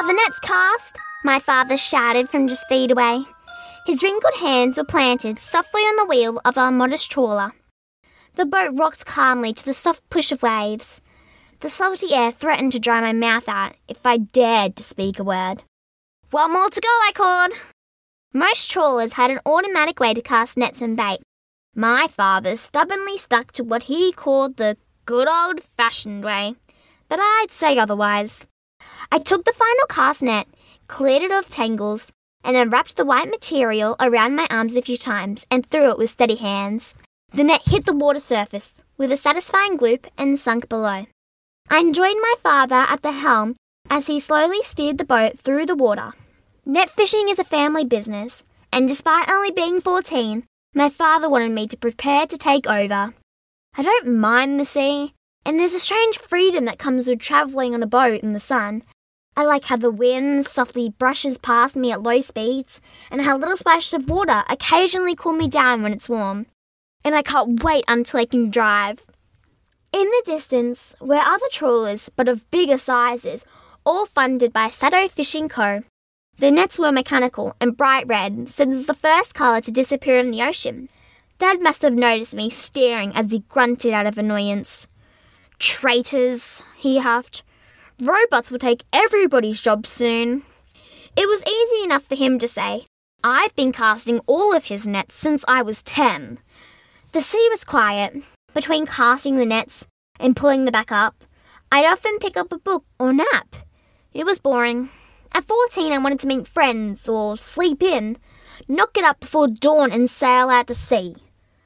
Are the nets cast? My father shouted from just feet away. His wrinkled hands were planted softly on the wheel of our modest trawler. The boat rocked calmly to the soft push of waves. The salty air threatened to dry my mouth out if I dared to speak a word. "One more to go," I called. Most trawlers had an automatic way to cast nets and bait. My father stubbornly stuck to what he called the good old-fashioned way, but I'd say otherwise. I took the final cast net, cleared it of tangles, and then wrapped the white material around my arms a few times and threw it with steady hands. The net hit the water surface with a satisfying gloop and sunk below. I joined my father at the helm as he slowly steered the boat through the water. Net fishing is a family business, and despite only being 14, my father wanted me to prepare to take over. I don't mind the sea, and there's a strange freedom that comes with travelling on a boat in the sun. I like how the wind softly brushes past me at low speeds, and how little splashes of water occasionally cool me down when it's warm. And I can't wait until I can drive. In the distance were other trawlers, but of bigger sizes, all funded by Sato Fishing Co. The nets were mechanical and bright red, since the first colour to disappear in the ocean. Dad must have noticed me staring as he grunted out of annoyance. "Traitors," he huffed. "Robots will take everybody's job soon." It was easy enough for him to say. I've been casting all of his nets since I was 10. The sea was quiet. Between casting the nets and pulling them back up, I'd often pick up a book or nap. It was boring. At 14, I wanted to meet friends or sleep in, not get up before dawn and sail out to sea.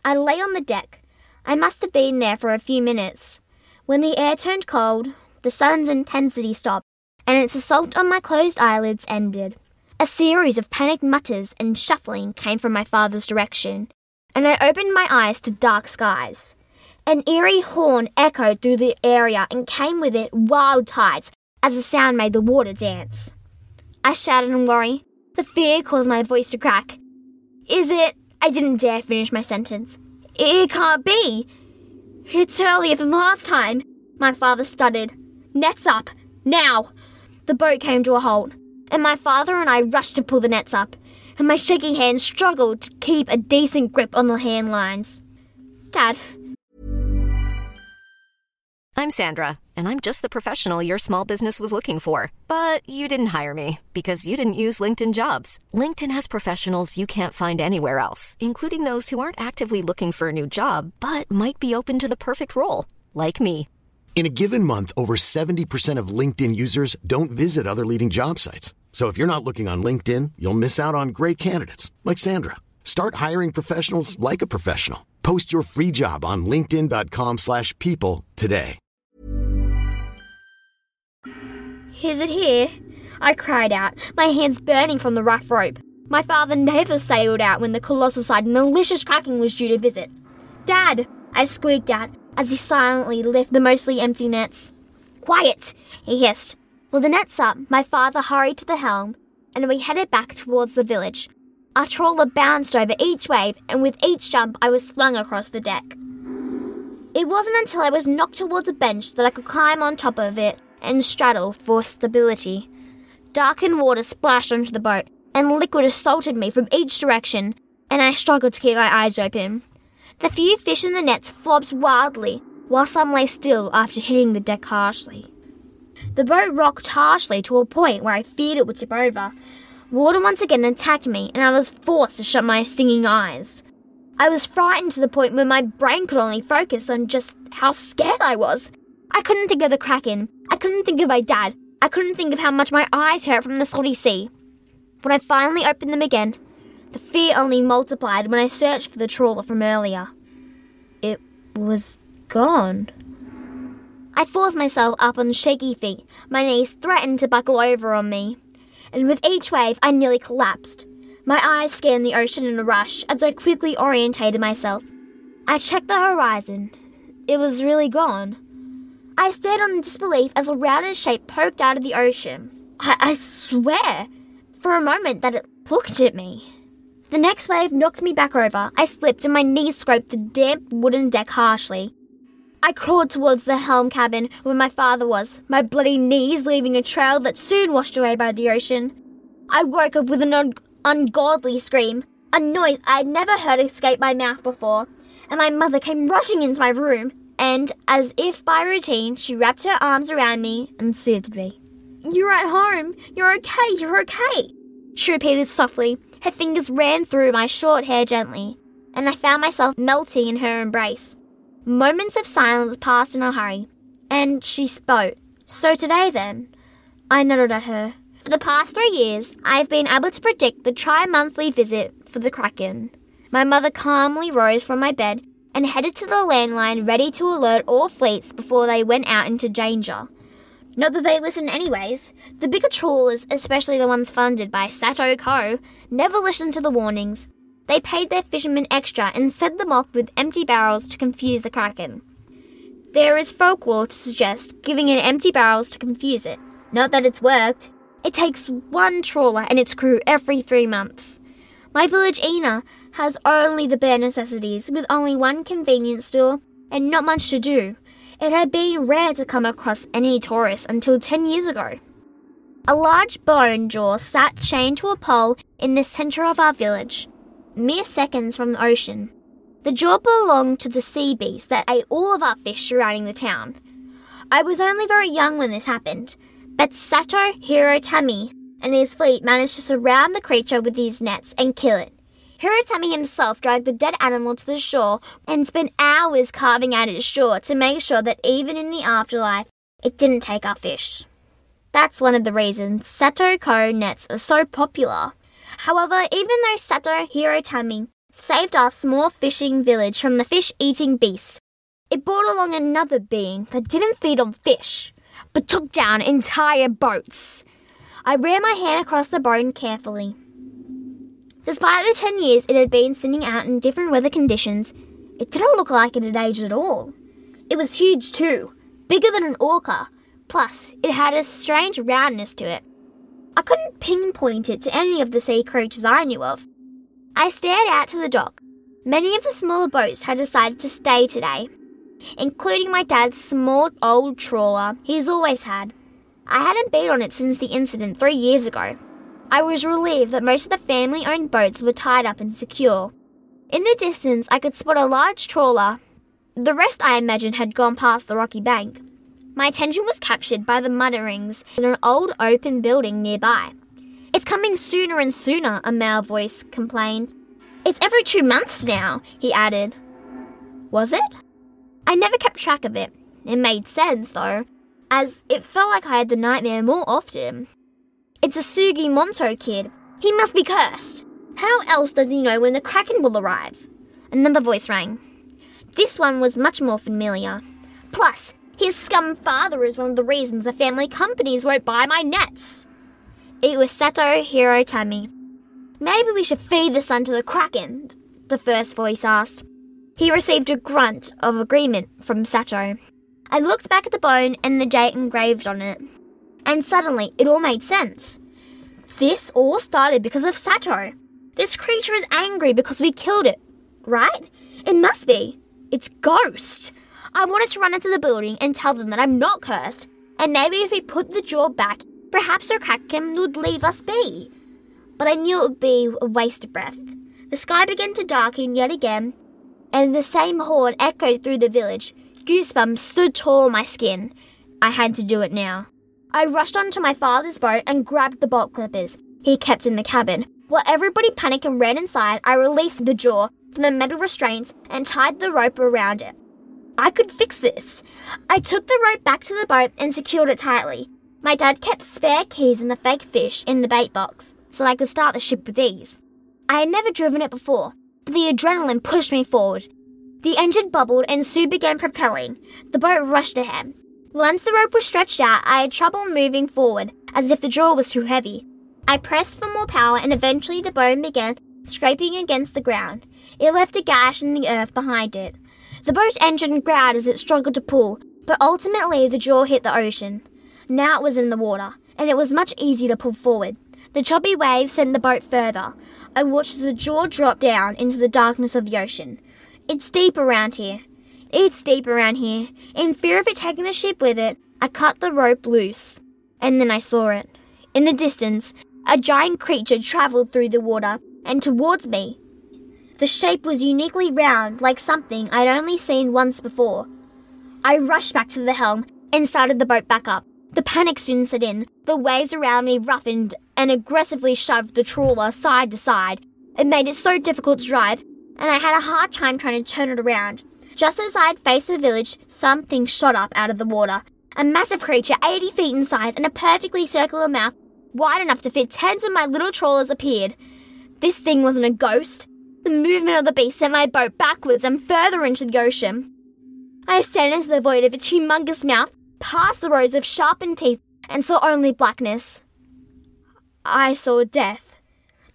I lay on the deck. I must have been there for a few minutes. When the air turned cold, the sun's intensity stopped, and its assault on my closed eyelids ended. A series of panicked mutters and shuffling came from my father's direction, and I opened my eyes to dark skies. An eerie horn echoed through the area and came with it wild tides as the sound made the water dance. I shouted in worry. The fear caused my voice to crack. I didn't dare finish my sentence. "It can't be. It's earlier than last time," my father stuttered. "Nets up, now." The boat came to a halt, and my father and I rushed to pull the nets up, and my shaky hands struggled to keep a decent grip on the hand lines. "Dad." I'm Sandra, and I'm just the professional your small business was looking for. But you didn't hire me because you didn't use LinkedIn Jobs. LinkedIn has professionals you can't find anywhere else, including those who aren't actively looking for a new job, but might be open to the perfect role, like me. In a given month, over 70% of LinkedIn users don't visit other leading job sites. So if you're not looking on LinkedIn, you'll miss out on great candidates like Sandra. Start hiring professionals like a professional. Post your free job on linkedin.com/people today. "Is it here?" I cried out, my hands burning from the rough rope. My father never sailed out when the colossal side malicious Kraken was due to visit. "Dad!" I squeaked out as he silently lifted the mostly empty nets. "Quiet!" he hissed. With the nets up, my father hurried to the helm, and we headed back towards the village. Our trawler bounced over each wave, and with each jump I was flung across the deck. It wasn't until I was knocked towards a bench that I could climb on top of it and straddle for stability. Darkened water splashed onto the boat, and liquid assaulted me from each direction, and I struggled to keep my eyes open. The few fish in the nets flopped wildly, while some lay still after hitting the deck harshly. The boat rocked harshly to a point where I feared it would tip over. Water once again attacked me, and I was forced to shut my stinging eyes. I was frightened to the point where my brain could only focus on just how scared I was. I couldn't think of the Kraken. I couldn't think of my dad. I couldn't think of how much my eyes hurt from the salty sea. When I finally opened them again, The fear only multiplied when I searched for the trawler from earlier. It was gone. I forced myself up on shaky feet. My knees threatened to buckle over on me. And with each wave, I nearly collapsed. My eyes scanned the ocean in a rush as I quickly orientated myself. I checked the horizon. It was really gone. I stared on in disbelief as a rounded shape poked out of the ocean. I swear, for a moment, that it looked at me. The next wave knocked me back over. I slipped and my knees scraped the damp wooden deck harshly. I crawled towards the helm cabin where my father was, my bloody knees leaving a trail that soon washed away by the ocean. I woke up with an ungodly scream, a noise I had never heard escape my mouth before, and my mother came rushing into my room, and, as if by routine, she wrapped her arms around me and soothed me. "You're at home. You're okay. You're okay," she repeated softly. Her fingers ran through my short hair gently, and I found myself melting in her embrace. Moments of silence passed in a hurry, and she spoke. "So today, then?" I nodded at her. For the past 3 years, I have been able to predict the tri-monthly visit for the Kraken. My mother calmly rose from my bed and headed to the landline, ready to alert all fleets before they went out into danger. Not that they listened anyways. The bigger trawlers, especially the ones funded by Sato Co, never listened to the warnings. They paid their fishermen extra and sent them off with empty barrels to confuse the Kraken. There is folklore to suggest giving it empty barrels to confuse it. Not that it's worked. It takes one trawler and its crew every 3 months. My village Ena has only the bare necessities, with only one convenience store and not much to do. It had been rare to come across any Taurus until 10 years ago. A large bone jaw sat chained to a pole in the centre of our village, mere seconds from the ocean. The jaw belonged to the sea beast that ate all of our fish surrounding the town. I was only very young when this happened, but Sato Hirotami and his fleet managed to surround the creature with these nets and kill it. Hirotami himself dragged the dead animal to the shore and spent hours carving out its jaw to make sure that even in the afterlife, it didn't take our fish. That's one of the reasons Sato Co nets are so popular. However, even though Sato Hirotami saved our small fishing village from the fish-eating beast, it brought along another being that didn't feed on fish, but took down entire boats. I ran my hand across the bone carefully. Despite the 10 years it had been sitting out in different weather conditions, it didn't look like it had aged at all. It was huge too, bigger than an orca. Plus, it had a strange roundness to it. I couldn't pinpoint it to any of the sea creatures I knew of. I stared out to the dock. Many of the smaller boats had decided to stay today, including my dad's small old trawler he's always had. I hadn't been on it since the incident 3 years ago. I was relieved that most of the family-owned boats were tied up and secure. In the distance, I could spot a large trawler. The rest, I imagine, had gone past the rocky bank. My attention was captured by the mutterings in an old open building nearby. "It's coming sooner and sooner," a male voice complained. "It's every 2 months now," he added. Was it? I never kept track of it. It made sense, though, as it felt like I had the nightmare more often. "It's a Sugimoto kid. He must be cursed. How else does he know when the Kraken will arrive?" Another voice rang. This one was much more familiar. "Plus, his scum father is one of the reasons the family companies won't buy my nets." It was Sato Hirotami. "Maybe we should feed the son to the Kraken," the first voice asked. He received a grunt of agreement from Sato. I looked back at the bone and the date engraved on it. And suddenly, it all made sense. This all started because of Sato. This creature is angry because we killed it, right? It must be. It's ghost. I wanted to run into the building and tell them that I'm not cursed, and maybe if we put the jaw back, perhaps the Kraken would leave us be. But I knew it would be a waste of breath. The sky began to darken yet again, and the same horn echoed through the village. Goosebumps stood tall on my skin. I had to do it now. I rushed onto my father's boat and grabbed the bolt clippers he kept in the cabin. While everybody panicked and ran inside, I released the jaw from the metal restraints and tied the rope around it. I could fix this. I took the rope back to the boat and secured it tightly. My dad kept spare keys and the fake fish in the bait box, so I could start the ship with ease. I had never driven it before, but the adrenaline pushed me forward. The engine bubbled and soon began propelling. The boat rushed ahead. Once the rope was stretched out, I had trouble moving forward, as if the jaw was too heavy. I pressed for more power and eventually the boat began scraping against the ground. It left a gash in the earth behind it. The boat's engine growled as it struggled to pull, but ultimately the jaw hit the ocean. Now it was in the water, and it was much easier to pull forward. The choppy waves sent the boat further. I watched as the jaw dropped down into the darkness of the ocean. It's deep around here. In fear of it taking the ship with it, I cut the rope loose, and then I saw it. In the distance, a giant creature travelled through the water and towards me. The shape was uniquely round, like something I'd only seen once before. I rushed back to the helm and started the boat back up. The panic soon set in. The waves around me roughened and aggressively shoved the trawler side to side. It made it so difficult to drive, and I had a hard time trying to turn it around. Just as I had faced the village, something shot up out of the water. A massive creature, 80 feet in size, and a perfectly circular mouth, wide enough to fit tens of my little trawlers, appeared. This thing wasn't a ghost. The movement of the beast sent my boat backwards and further into the ocean. I ascended into the void of its humongous mouth, past the rows of sharpened teeth, and saw only blackness. I saw death.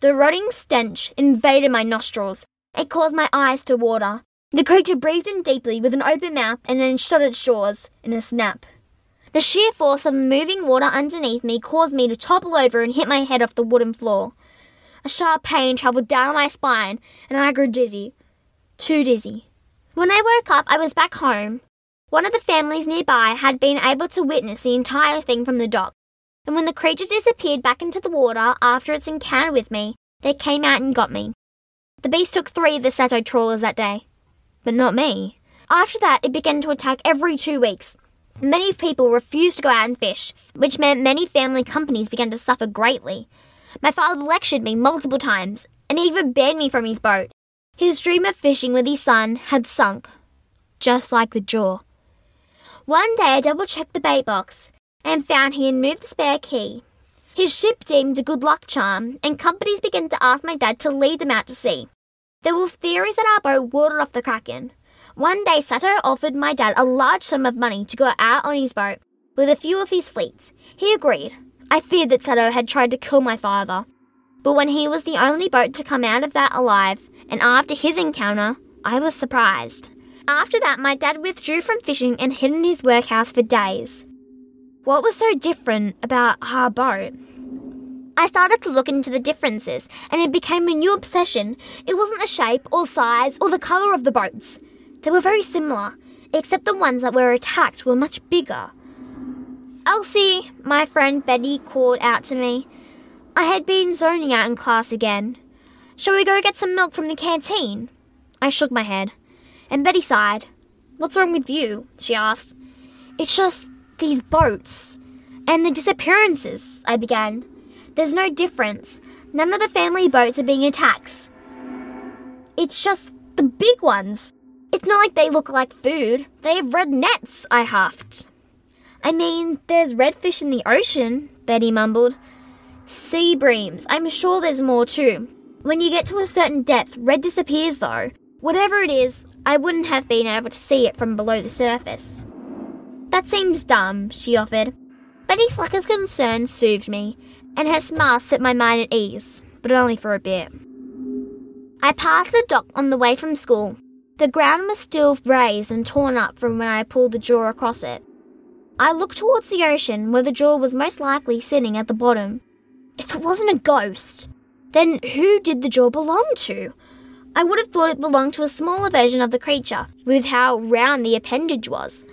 The rotting stench invaded my nostrils. It caused my eyes to water. The creature breathed in deeply with an open mouth and then shut its jaws in a snap. The sheer force of the moving water underneath me caused me to topple over and hit my head off the wooden floor. A sharp pain travelled down my spine and I grew dizzy. Too dizzy. When I woke up, I was back home. One of the families nearby had been able to witness the entire thing from the dock, and when the creature disappeared back into the water after its encounter with me, they came out and got me. The beast took 3 of the Sato trawlers that day. But not me. After that, it began to attack every 2 weeks. Many people refused to go out and fish, which meant many family companies began to suffer greatly. My father lectured me multiple times, and he even banned me from his boat. His dream of fishing with his son had sunk, just like the jaw. One day I double-checked the bait box, and found he had moved the spare key. His ship deemed a good luck charm, and companies began to ask my dad to lead them out to sea. There were theories that our boat watered off the Kraken. One day, Sato offered my dad a large sum of money to go out on his boat with a few of his fleets. He agreed. I feared that Sato had tried to kill my father. But when he was the only boat to come out of that alive, and after his encounter, I was surprised. After that, my dad withdrew from fishing and hid in his workhouse for days. What was so different about our boat? I started to look into the differences, and it became a new obsession. It wasn't the shape, or size, or the colour of the boats. They were very similar, except the ones that were attacked were much bigger. "Elsie," my friend Betty called out to me. I had been zoning out in class again. "Shall we go get some milk from the canteen?" I shook my head, and Betty sighed. "What's wrong with you?" she asked. "It's just these boats, and the disappearances," I began. "There's no difference. None of the family boats are being attacked. It's just the big ones. It's not like they look like food. They have red nets," I huffed. "I mean, there's redfish in the ocean," Betty mumbled. "Sea breams. I'm sure there's more too. When you get to a certain depth, red disappears though. Whatever it is, I wouldn't have been able to see it from below the surface." "That seems dumb," she offered. Betty's lack of concern soothed me, and her smile set my mind at ease, but only for a bit. I passed the dock on the way from school. The ground was still raised and torn up from when I pulled the jaw across it. I looked towards the ocean, where the jaw was most likely sitting at the bottom. If it wasn't a ghost, then who did the jaw belong to? I would have thought it belonged to a smaller version of the creature, with how round the appendage was.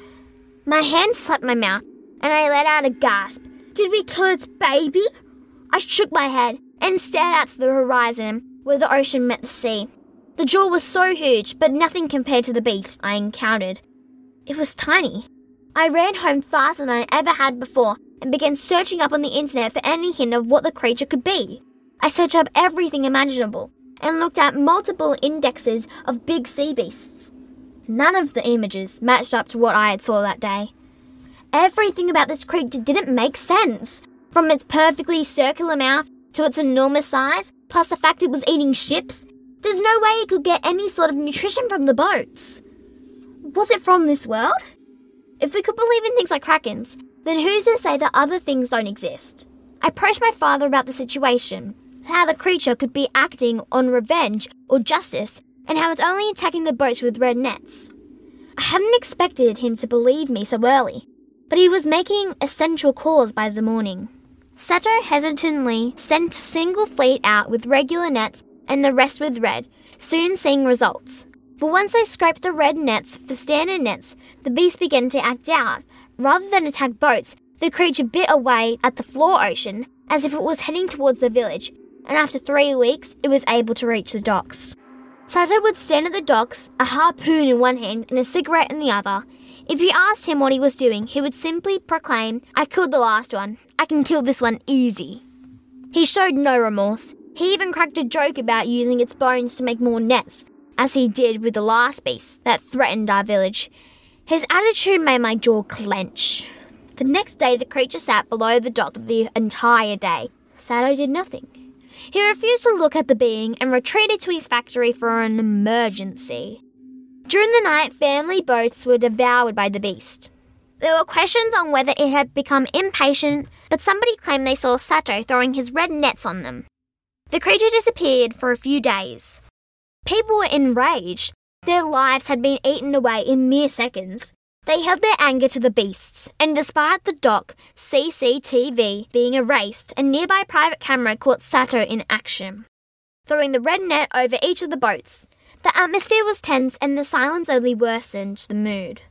My hand slapped my mouth, and I let out a gasp. Did we kill its baby? I shook my head and stared out to the horizon where the ocean met the sea. The jaw was so huge, but nothing compared to the beast I encountered. It was tiny. I ran home faster than I ever had before and began searching up on the internet for any hint of what the creature could be. I searched up everything imaginable and looked at multiple indexes of big sea beasts. None of the images matched up to what I had saw that day. Everything about this creature didn't make sense. From its perfectly circular mouth to its enormous size plus the fact it was eating ships, there's no way it could get any sort of nutrition from the boats. Was it from this world? If we could believe in things like krakens, then who's to say that other things don't exist? I approached my father about the situation, how the creature could be acting on revenge or justice, and how it's only attacking the boats with red nets. I hadn't expected him to believe me so early, but he was making a central cause by the morning. Sato hesitantly sent a single fleet out with regular nets and the rest with red, soon seeing results. But once they scraped the red nets for standard nets, the beast began to act out. Rather than attack boats, the creature bit away at the floor ocean as if it was heading towards the village, and after 3 weeks, it was able to reach the docks. Sato would stand at the docks, a harpoon in one hand and a cigarette in the other. If you asked him what he was doing, he would simply proclaim, "I killed the last one. I can kill this one easy." He showed no remorse. He even cracked a joke about using its bones to make more nets, as he did with the last beast that threatened our village. His attitude made my jaw clench. The next day, the creature sat below the dock the entire day. Sato did nothing. He refused to look at the being and retreated to his factory for an emergency. During the night, family boats were devoured by the beast. There were questions on whether it had become impatient, but somebody claimed they saw Sato throwing his red nets on them. The creature disappeared for a few days. People were enraged. Their lives had been eaten away in mere seconds. They held their anger to the beasts, and despite the dock, CCTV being erased, a nearby private camera caught Sato in action, throwing the red net over each of the boats. The atmosphere was tense and the silence only worsened the mood.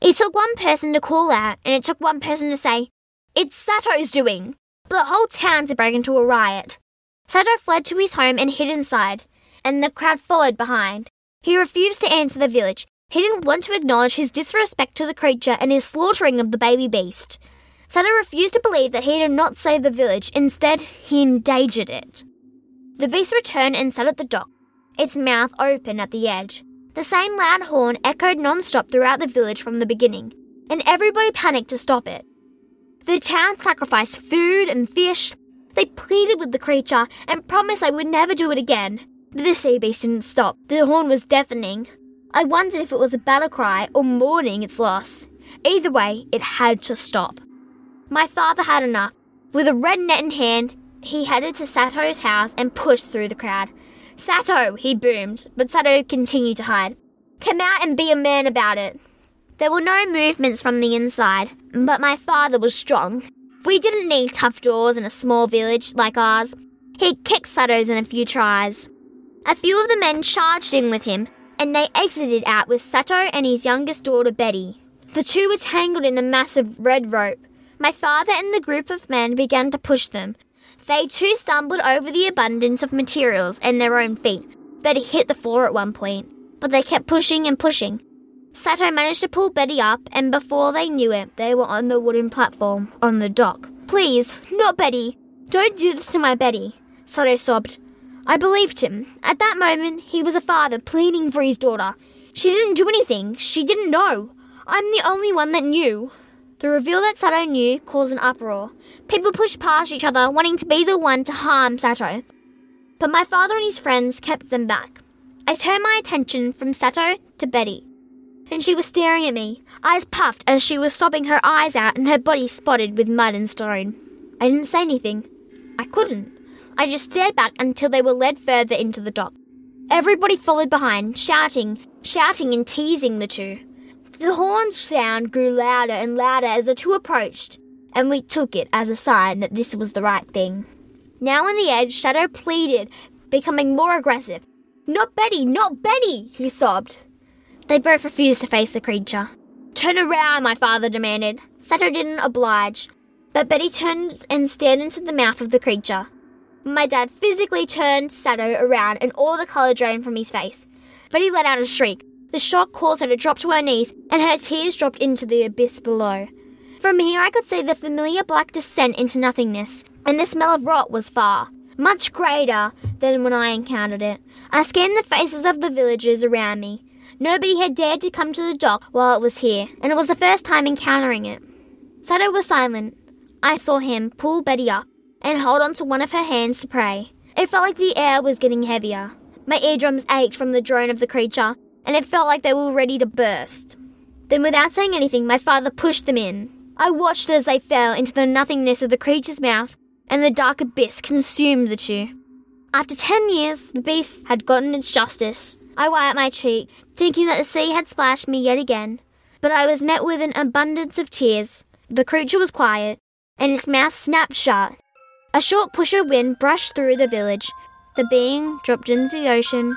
It took one person to call out, and it took one person to say, "It's Sato's doing," for the whole town to break into a riot. Sato fled to his home and hid inside, and the crowd followed behind. He refused to answer the village. He didn't want to acknowledge his disrespect to the creature and his slaughtering of the baby beast. Sato refused to believe that he did not save the village. Instead, he endangered it. The beast returned and sat at the dock, its mouth open at the edge. The same loud horn echoed non-stop throughout the village from the beginning, and everybody panicked to stop it. The town sacrificed food and fish. They pleaded with the creature and promised they would never do it again. But the sea beast didn't stop. The horn was deafening. I wondered if it was a battle cry or mourning its loss. Either way, it had to stop. My father had enough. With a red net in hand, he headed to Sato's house and pushed through the crowd. "Sato!" he boomed, but Sato continued to hide. "Come out and be a man about it." There were no movements from the inside, but my father was strong. We didn't need tough doors in a small village like ours. He kicked Sato's in a few tries. A few of the men charged in with him, and they exited out with Sato and his youngest daughter, Betty. The two were tangled in the massive red rope. My father and the group of men began to push them. They too stumbled over the abundance of materials and their own feet. Betty hit the floor at one point, but they kept pushing and pushing. Sato managed to pull Betty up, and before they knew it, they were on the wooden platform on the dock. "Please, not Betty. Don't do this to my Betty," Sato sobbed. I believed him. At that moment, he was a father pleading for his daughter. She didn't do anything. She didn't know. I'm the only one that knew. The reveal that Sato knew caused an uproar. People pushed past each other, wanting to be the one to harm Sato. But my father and his friends kept them back. I turned my attention from Sato to Betty, and she was staring at me, eyes puffed as she was sobbing her eyes out and her body spotted with mud and stone. I didn't say anything. I couldn't. I just stared back until they were led further into the dock. Everybody followed behind, shouting and teasing the two. The horn's sound grew louder and louder as the two approached, and we took it as a sign that this was the right thing. Now on the edge, Sato pleaded, becoming more aggressive. "Not Betty! Not Betty!" he sobbed. They both refused to face the creature. "Turn around," my father demanded. Sato didn't oblige, but Betty turned and stared into the mouth of the creature. My dad physically turned Sato around and all the colour drained from his face. But he let out a shriek. The shock caused her to drop to her knees and her tears dropped into the abyss below. From here I could see the familiar black descent into nothingness, and the smell of rot was far, much greater than when I encountered it. I scanned the faces of the villagers around me. Nobody had dared to come to the dock while it was here, and it was the first time encountering it. Sato was silent. I saw him pull Betty up and hold on to one of her hands to pray. It felt like the air was getting heavier. My eardrums ached from the drone of the creature, and it felt like they were ready to burst. Then, without saying anything, my father pushed them in. I watched as they fell into the nothingness of the creature's mouth, and the dark abyss consumed the two. After 10 years, the beast had gotten its justice. I wiped my cheek, thinking that the sea had splashed me yet again, but I was met with an abundance of tears. The creature was quiet, and its mouth snapped shut. A short push of wind brushed through the village. The being dropped into the ocean.